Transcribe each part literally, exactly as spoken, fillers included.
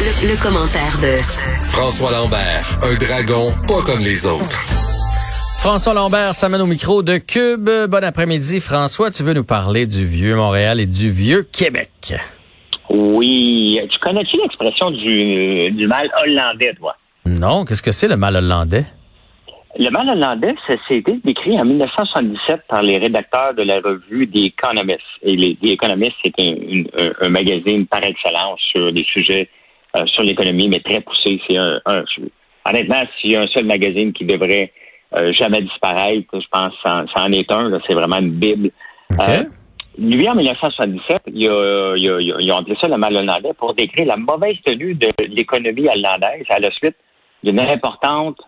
Le, le commentaire de François Lambert, un dragon pas comme les autres. François Lambert s'amène au micro de Cube. Bon après-midi, François. Tu veux nous parler du Vieux-Montréal et du Vieux-Québec? Oui. Tu connais-tu l'expression du, du mal hollandais, toi? Non. Qu'est-ce que c'est, le mal hollandais? Le mal hollandais, ça a été décrit en dix-neuf cent soixante-dix-sept par les rédacteurs de la revue The Economist. Et les, The Economist, c'est un, un, un magazine par excellence sur des sujets euh, sur l'économie, mais très poussé. C'est un, un, honnêtement, s'il y a un seul magazine qui devrait Euh, jamais disparaître, je pense, ça en est un, là, c'est vraiment une bible. Okay. Euh, lui, en dix-neuf cent soixante-dix-sept, il a, il a, il a, ils ont appelé ça le mal hollandais pour décrire la mauvaise tenue de l'économie hollandaise à la suite d'une importante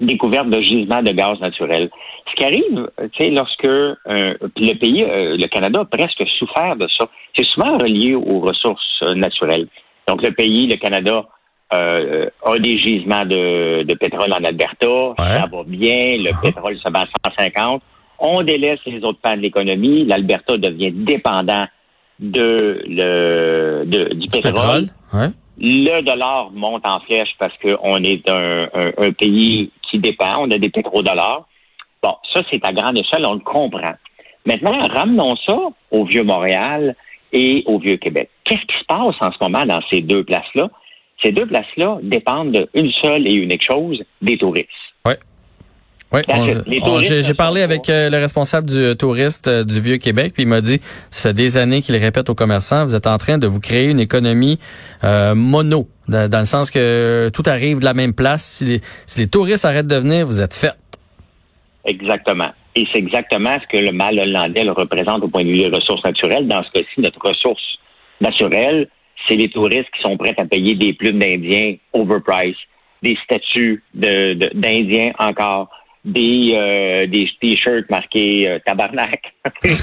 découverte de gisements de gaz naturel. Ce qui arrive, tu sais, lorsque euh, le pays, euh, le Canada, a presque souffert de ça. C'est souvent relié aux ressources euh, naturelles. Donc, le pays, le Canada, Euh, a des gisements de, de pétrole en Alberta, ouais. Ça va bien, le pétrole se bat à cent cinquante. On délaisse les autres pans de l'économie, l'Alberta devient dépendant de le de, du, du pétrole. pétrole. Ouais. Le dollar monte en flèche parce qu'on est un, un, un pays qui dépend, on a des pétrodollars. Bon, ça c'est à grande échelle, on le comprend. Maintenant, ramenons ça au Vieux-Montréal et au Vieux-Québec. Qu'est-ce qui se passe en ce moment dans ces deux places-là? Ces deux places-là dépendent d'une seule et unique chose, des touristes. Oui. Oui. On, les touristes on, j'ai, j'ai parlé avec euh, le responsable du touriste euh, du Vieux-Québec, puis il m'a dit, ça fait des années qu'il répète aux commerçants, vous êtes en train de vous créer une économie euh, mono, dans, dans le sens que tout arrive de la même place. Si les, si les touristes arrêtent de venir, vous êtes faits. Exactement. Et c'est exactement ce que le mal hollandais le représente au point de vue des ressources naturelles. Dans ce cas-ci, notre ressource naturelle, c'est les touristes qui sont prêts à payer des plumes d'Indiens overpriced, des statues de, de, d'Indiens encore, des, euh, des T-shirts marqués euh, tabarnak. euh...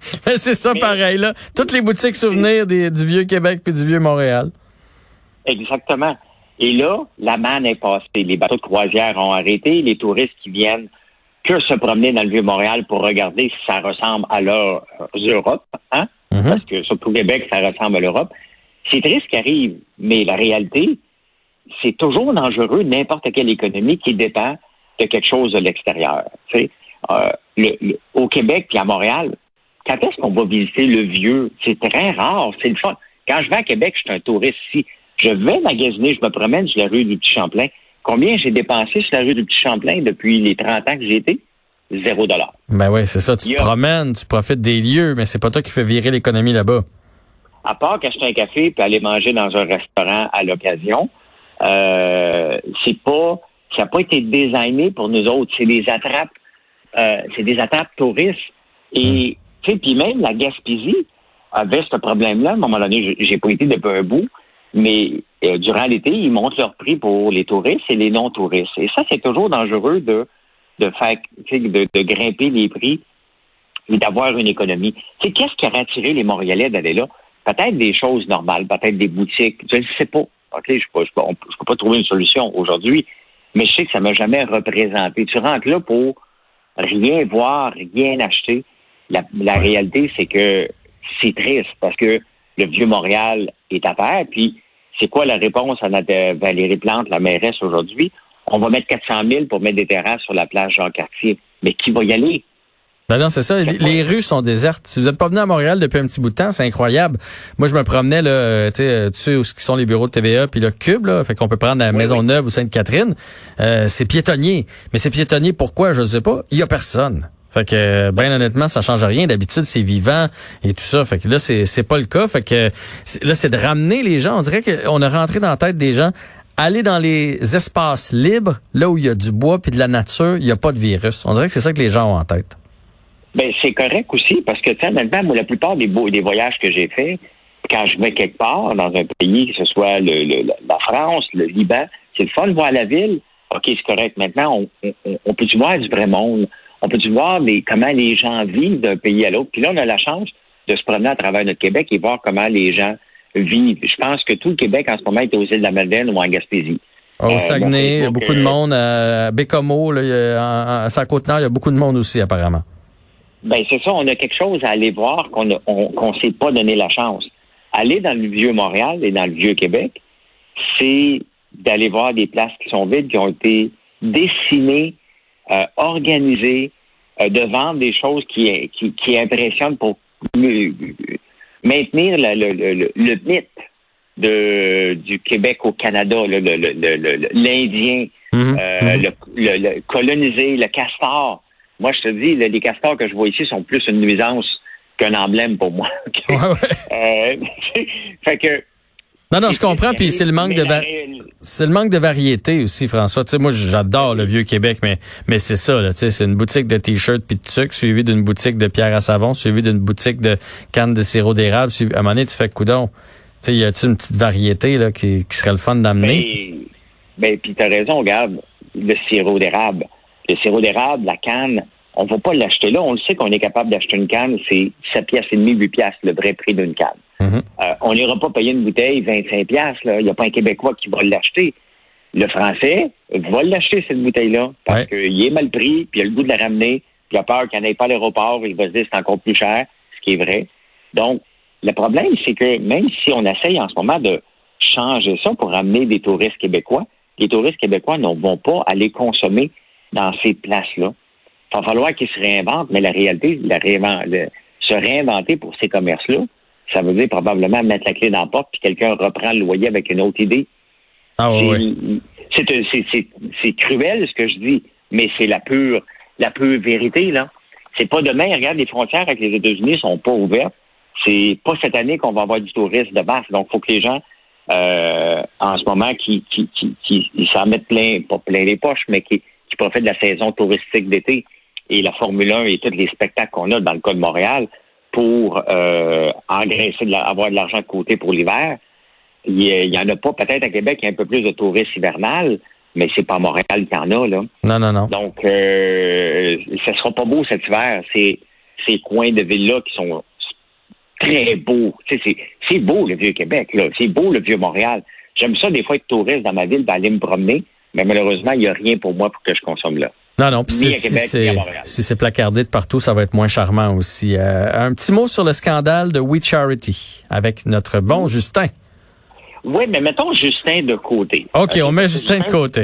c'est ça, mais, pareil, là. Toutes les boutiques souvenirs des, du Vieux-Québec puis du Vieux-Montréal. Exactement. Et là, la manne est passée. Les bateaux de croisière ont arrêté. Les touristes qui viennent que se promener dans le Vieux-Montréal pour regarder si ça ressemble à leurs Europe, hein? Mm-hmm. Parce que surtout Québec, ça ressemble à l'Europe. C'est triste ce qui arrive, mais la réalité, c'est toujours dangereux, n'importe quelle économie qui dépend de quelque chose de l'extérieur. Tu sais, euh, le, le, au Québec puis à Montréal, quand est-ce qu'on va visiter le vieux? C'est très rare, c'est le fun. Quand je vais à Québec, je suis un touriste ici. Je vais magasiner, je me promène sur la rue du Petit-Champlain. Combien j'ai dépensé sur la rue du Petit-Champlain depuis les trente ans que j'ai été? Zéro dollar. Ben oui, c'est ça. Tu te a... promènes, tu profites des lieux, mais c'est pas toi qui fais virer l'économie là-bas. À part qu'acheter un café puis aller manger dans un restaurant à l'occasion, euh, c'est pas, ça n'a pas été designé pour nous autres. C'est des attrapes, euh, c'est des attrapes touristes. Et, mmh. tu sais, puis même la Gaspésie avait ce problème-là. À un moment donné, j'ai pas été depuis un bout, mais euh, durant l'été, ils montent leur prix pour les touristes et les non-touristes. Et ça, c'est toujours dangereux de de faire, de, de grimper les prix et d'avoir une économie. Tu sais, qu'est-ce qui aurait attiré les Montréalais d'aller là? Peut-être des choses normales, peut-être des boutiques. Je ne sais pas. OK, je ne peux, peux, peux pas trouver une solution aujourd'hui, mais je sais que ça ne m'a jamais représenté. Tu rentres là pour rien voir, rien acheter. La, la réalité, c'est que c'est triste parce que le Vieux-Montréal est à terre. Puis, c'est quoi la réponse à notre Valérie Plante, la mairesse aujourd'hui? On va mettre quatre cent mille pour mettre des terrasses sur la plage Jean-Cartier. Mais qui va y aller? Ben non, c'est ça. Les, les rues sont désertes. Si vous n'êtes pas venu à Montréal depuis un petit bout de temps, c'est incroyable. Moi, je me promenais, là, tu sais, tu sais où sont les bureaux de T V A, puis le Cube, là, fait qu'on peut prendre la oui, Maisonneuve oui. ou Sainte-Catherine. Euh, c'est piétonnier. Mais c'est piétonnier pourquoi? Je ne sais pas. Il n'y a personne. Fait que, ben honnêtement, ça change rien. D'habitude, c'est vivant et tout ça. Fait que là, c'est, c'est pas le cas. Fait que là, c'est de ramener les gens. On dirait qu'on a rentré dans la tête des gens. Aller dans les espaces libres, là où il y a du bois puis de la nature, il n'y a pas de virus. On dirait que c'est ça que les gens ont en tête. Bien, c'est correct aussi, parce que, tu sais, maintenant, moi, la plupart des, beaux, des voyages que j'ai faits, quand je vais quelque part dans un pays, que ce soit le, le, la France, le Liban, c'est le fun de voir la ville. OK, c'est correct. Maintenant, on, on, on peut-tu voir du vrai monde? On peut-tu voir les, comment les gens vivent d'un pays à l'autre? Puis là, on a la chance de se promener à travers notre Québec et voir comment les gens vivent. Je pense que tout le Québec, en ce moment, est aux Îles de la Madeleine ou en Gaspésie. Au euh, Saguenay, il y a beaucoup que... de monde. À Bécomo, là, à Côte-Nord, il y a beaucoup de monde aussi, apparemment. Ben c'est ça, on a quelque chose à aller voir qu'on ne on, qu'on s'est pas donné la chance. Aller dans le Vieux-Montréal et dans le Vieux-Québec, c'est d'aller voir des places qui sont vides, qui ont été dessinées, euh, organisées, euh, de vendre des choses qui, qui, qui impressionnent pour maintenir la, le, le, le mythe de, du Québec au Canada, le, le, le, le, l'Indien, mmh. Euh, mmh. Le, le, le colonisé, le castor. Moi, je te dis, les castors que je vois ici sont plus une nuisance qu'un emblème pour moi. Okay? Ouais, ouais. Euh, fait que... Non, non, je comprends, puis c'est le manque de va- c'est le manque de variété aussi, François. Tu sais, moi, j'adore le Vieux-Québec, mais mais c'est ça, là, tu sais, c'est une boutique de t-shirts puis de sucre, suivie d'une boutique de pierre à savon, suivie d'une boutique de cannes de sirop d'érable. Suivi... À un moment donné, tu fais coudon. Tu sais, y a-tu une petite variété là qui, qui serait le fun d'amener? Ben, ben puis t'as raison, regarde, le sirop d'érable. Le sirop d'érable, la canne, on ne va pas l'acheter là. On le sait qu'on est capable d'acheter une canne, c'est sept piastres et demi, huit piastres, le vrai prix d'une canne. Mm-hmm. Euh, on n'ira pas payer une bouteille vingt-cinq piastres. Il n'y a pas un Québécois qui va l'acheter. Le Français va l'acheter, cette bouteille-là, parce ouais. qu'il est mal pris, puis il a le goût de la ramener, puis il a peur qu'il n'y en ait pas à l'aéroport, il va se dire que c'est encore plus cher, ce qui est vrai. Donc, le problème, c'est que même si on essaye en ce moment de changer ça pour ramener des touristes québécois, les touristes québécois ne vont pas aller consommer dans ces places-là. Il va falloir qu'ils se réinventent, mais la réalité, la réinvent, le, se réinventer pour ces commerces-là, ça veut dire probablement mettre la clé dans la porte puis quelqu'un reprend le loyer avec une autre idée. Ah oui, c'est, oui. C'est, c'est, c'est, c'est cruel ce que je dis, mais c'est la pure, la pure vérité, là. C'est pas demain, regarde, les frontières avec les États-Unis sont pas ouvertes. C'est pas cette année qu'on va avoir du tourisme de masse. Donc, il faut que les gens, euh, en ce moment, qui, qui, qui, qui, ils s'en mettent plein, pas plein les poches, mais qui qui profitent de la saison touristique d'été et la Formule un et tous les spectacles qu'on a dans le cas de Montréal pour euh, engraisser, de la, avoir de l'argent de côté pour l'hiver. Il n'y en a pas. Peut-être à Québec, il y a un peu plus de touristes hivernales, mais c'est pas à Montréal qu'il y en a, là. Non, non, non. Donc, euh, ça sera pas beau cet hiver. Ces, ces coins de villes-là qui sont très beaux. Tu sais, c'est, c'est beau, le Vieux-Québec, là. C'est beau, le Vieux-Montréal. J'aime ça, des fois, être touriste dans ma ville, ben, aller me promener. Mais malheureusement, il n'y a rien pour moi pour que je consomme là. Non, non. Puis si, si, c'est, si c'est placardé de partout, ça va être moins charmant aussi. Euh, un petit mot sur le scandale de We Charity avec notre bon Justin. Oui, mais mettons Justin de côté. OK, euh, on met Justin, Justin de côté.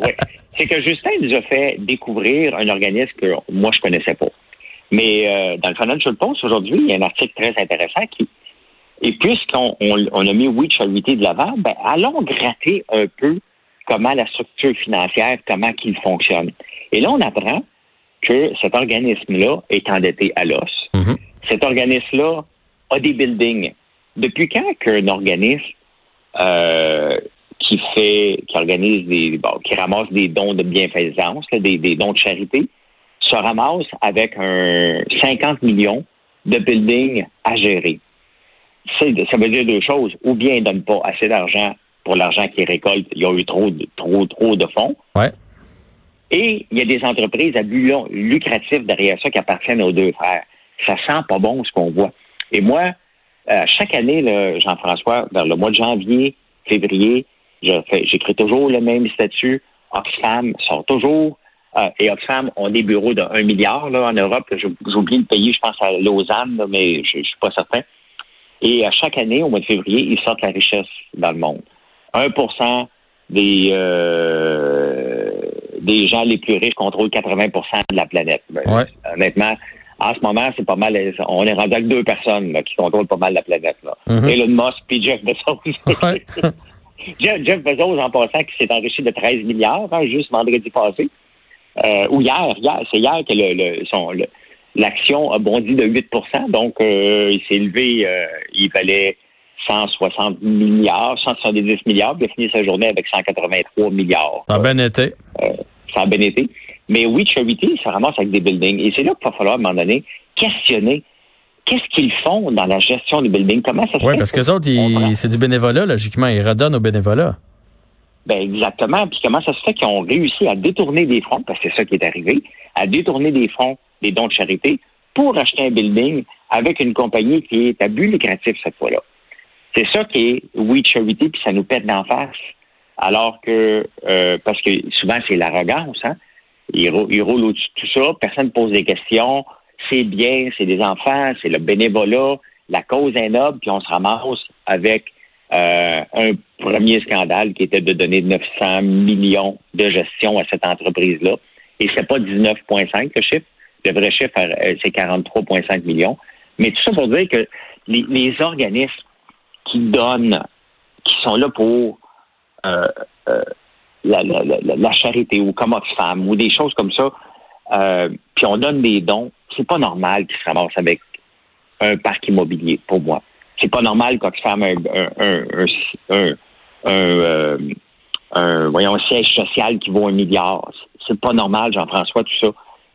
Oui. C'est que Justin nous a fait découvrir un organisme que moi, je connaissais pas. Mais euh, dans le Financial Post, aujourd'hui, il y a un article très intéressant qui... Et puisqu'on on, on a mis We Charity de l'avant, ben allons gratter un peu comment la structure financière, comment qu'il fonctionne. Et là, on apprend que cet organisme-là est endetté à l'os. Mm-hmm. Cet organisme-là a des buildings. Depuis quand qu'un organisme euh, qui fait, qui organise des, bon, qui ramasse des dons de bienfaisance, là, des, des dons de charité, se ramasse avec un cinquante millions de buildings à gérer? C'est, ça veut dire deux choses. Ou bien il ne donne pas assez d'argent pour l'argent qu'ils récoltent, il y a eu trop, de, trop, trop de fonds. Ouais. Et il y a des entreprises à but lucratif derrière ça qui appartiennent aux deux frères. Ça sent pas bon, ce qu'on voit. Et moi, euh, chaque année, là, Jean-François, vers le mois de janvier, février, je fais, j'écris toujours le même statut. Oxfam sort toujours. Euh, et Oxfam ont des bureaux de un milliard là, en Europe. J'oublie le pays, je pense à Lausanne, là, mais je, je suis pas certain. Et à chaque année, au mois de février, ils sortent la richesse dans le monde. un pour cent des, euh, des gens les plus riches contrôlent quatre-vingts pour cent de la planète. Ouais. Honnêtement, en ce moment, c'est pas mal. On est rendu avec deux personnes là, qui contrôlent pas mal la planète. Là. Mm-hmm. Elon Musk puis Jeff Bezos. Ouais. Jeff, Jeff Bezos, en passant, qui s'est enrichi de treize milliards, hein, juste vendredi passé. Euh, ou hier, hier, c'est hier que le, le, son, le, l'action a bondi de huit pour cent. Donc, euh, il s'est élevé, euh, il valait cent soixante milliards, cent soixante-dix milliards, puis il a fini sa journée avec cent quatre-vingt-trois milliards. Ça a bien été. Euh, ça a bien été. Mais oui, Charity, ça ramasse avec des buildings. Et c'est là qu'il va falloir, à un moment donné, questionner Qu'est-ce qu'ils font dans la gestion du building? Comment ça se ouais, fait? Oui, parce que les autres, ils, c'est du bénévolat, logiquement. Ils redonnent au bénévolat. Ben exactement. Puis comment ça se fait qu'ils ont réussi à détourner des fonds, parce que c'est ça qui est arrivé, à détourner des fonds, des dons de charité, pour acheter un building avec une compagnie qui est à but lucratif cette fois-là. C'est ça qui est We Charity, puis ça nous pète d'en face. Alors que, euh, parce que souvent, c'est l'arrogance, hein? Ils, rou- ils roulent au-dessus de tout ça, personne ne pose des questions, c'est bien, c'est des enfants, c'est le bénévolat, la cause est noble, puis on se ramasse avec euh, un premier scandale qui était de donner neuf cents millions de gestion à cette entreprise-là. Et c'est pas dix-neuf virgule cinq le chiffre, le vrai chiffre, c'est quarante-trois virgule cinq millions. Mais tout ça pour dire que les, les organismes qui donnent, qui sont là pour euh, euh, la, la, la, la charité ou comme Oxfam ou des choses comme ça, euh, puis on donne des dons, c'est pas normal qu'ils se ramassent avec un parc immobilier, pour moi. C'est pas normal qu'Oxfam ait un, un, un, un, un, euh, un, voyons, un siège social qui vaut un milliard. C'est pas normal, Jean-François, tout ça.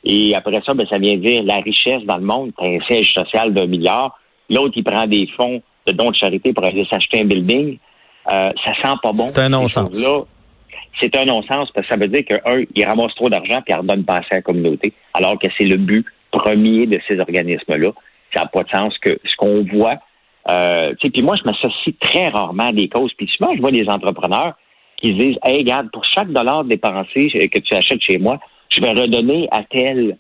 Et après ça, ben, ça vient dire la richesse dans le monde, t'as un siège social d'un milliard. L'autre, il prend des fonds de dons de charité pour aller s'acheter un building. Euh, ça sent pas bon. C'est un non-sens. C'est un non-sens parce que ça veut dire que, un, ils ramassent trop d'argent puis ils redonnent pas assez à la communauté, alors que c'est le but premier de ces organismes-là. Ça n'a pas de sens que ce qu'on voit. Euh, tu sais, puis moi, je m'associe très rarement à des causes. Puis souvent, je vois des entrepreneurs qui se disent « Hey, regarde, pour chaque dollar dépensé que tu achètes chez moi, je vais redonner à telle,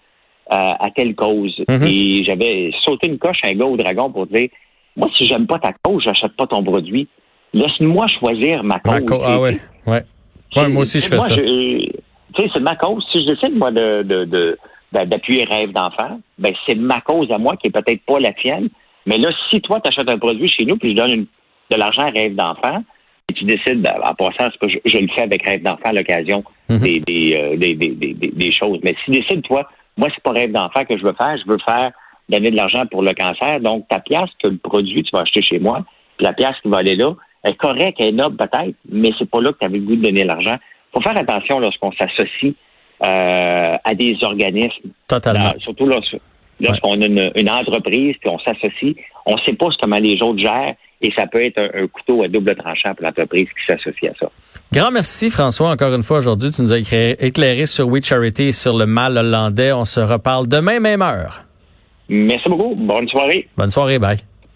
euh, à telle cause. Mm-hmm. Et j'avais sauté une coche à un gars au Dragon pour dire « Moi, si j'aime pas ta cause, j'achète pas ton produit. Laisse-moi choisir ma cause. Ma co- » Ah ouais, ouais. ouais moi aussi, je fais moi, ça. Tu sais, c'est ma cause. Si je décide, moi, de... de, de d'appuyer Rêve d'enfant, ben c'est ma cause à moi qui est peut-être pas la tienne. Mais là, si toi, tu achètes un produit chez nous puis je donne une, de l'argent à Rêve d'enfant, et tu décides, ben, en passant, c'est pas, je, je le fais avec Rêve d'enfant à l'occasion mm-hmm. des, des, euh, des, des, des, des, des choses. Mais si tu décides, toi, moi, c'est pas Rêve d'enfant que je veux faire, je veux faire donner de l'argent pour le cancer, donc ta pièce que le produit tu vas acheter chez moi, puis la pièce qui va aller là, elle est correcte, elle est noble peut-être, mais c'est pas là que tu avais le goût de donner l'argent. Faut faire attention lorsqu'on s'associe Euh, à des organismes. Totalement. Là, surtout lorsque, lorsqu'on ouais. a une, une entreprise puis on s'associe, on ne sait pas comment les autres gèrent et ça peut être un, un couteau à double tranchant pour l'entreprise qui s'associe à ça. Grand merci François, encore une fois aujourd'hui. Tu nous as éclairé sur We Charity et sur le mal hollandais. On se reparle demain, même heure. Merci beaucoup. Bonne soirée. Bonne soirée, bye.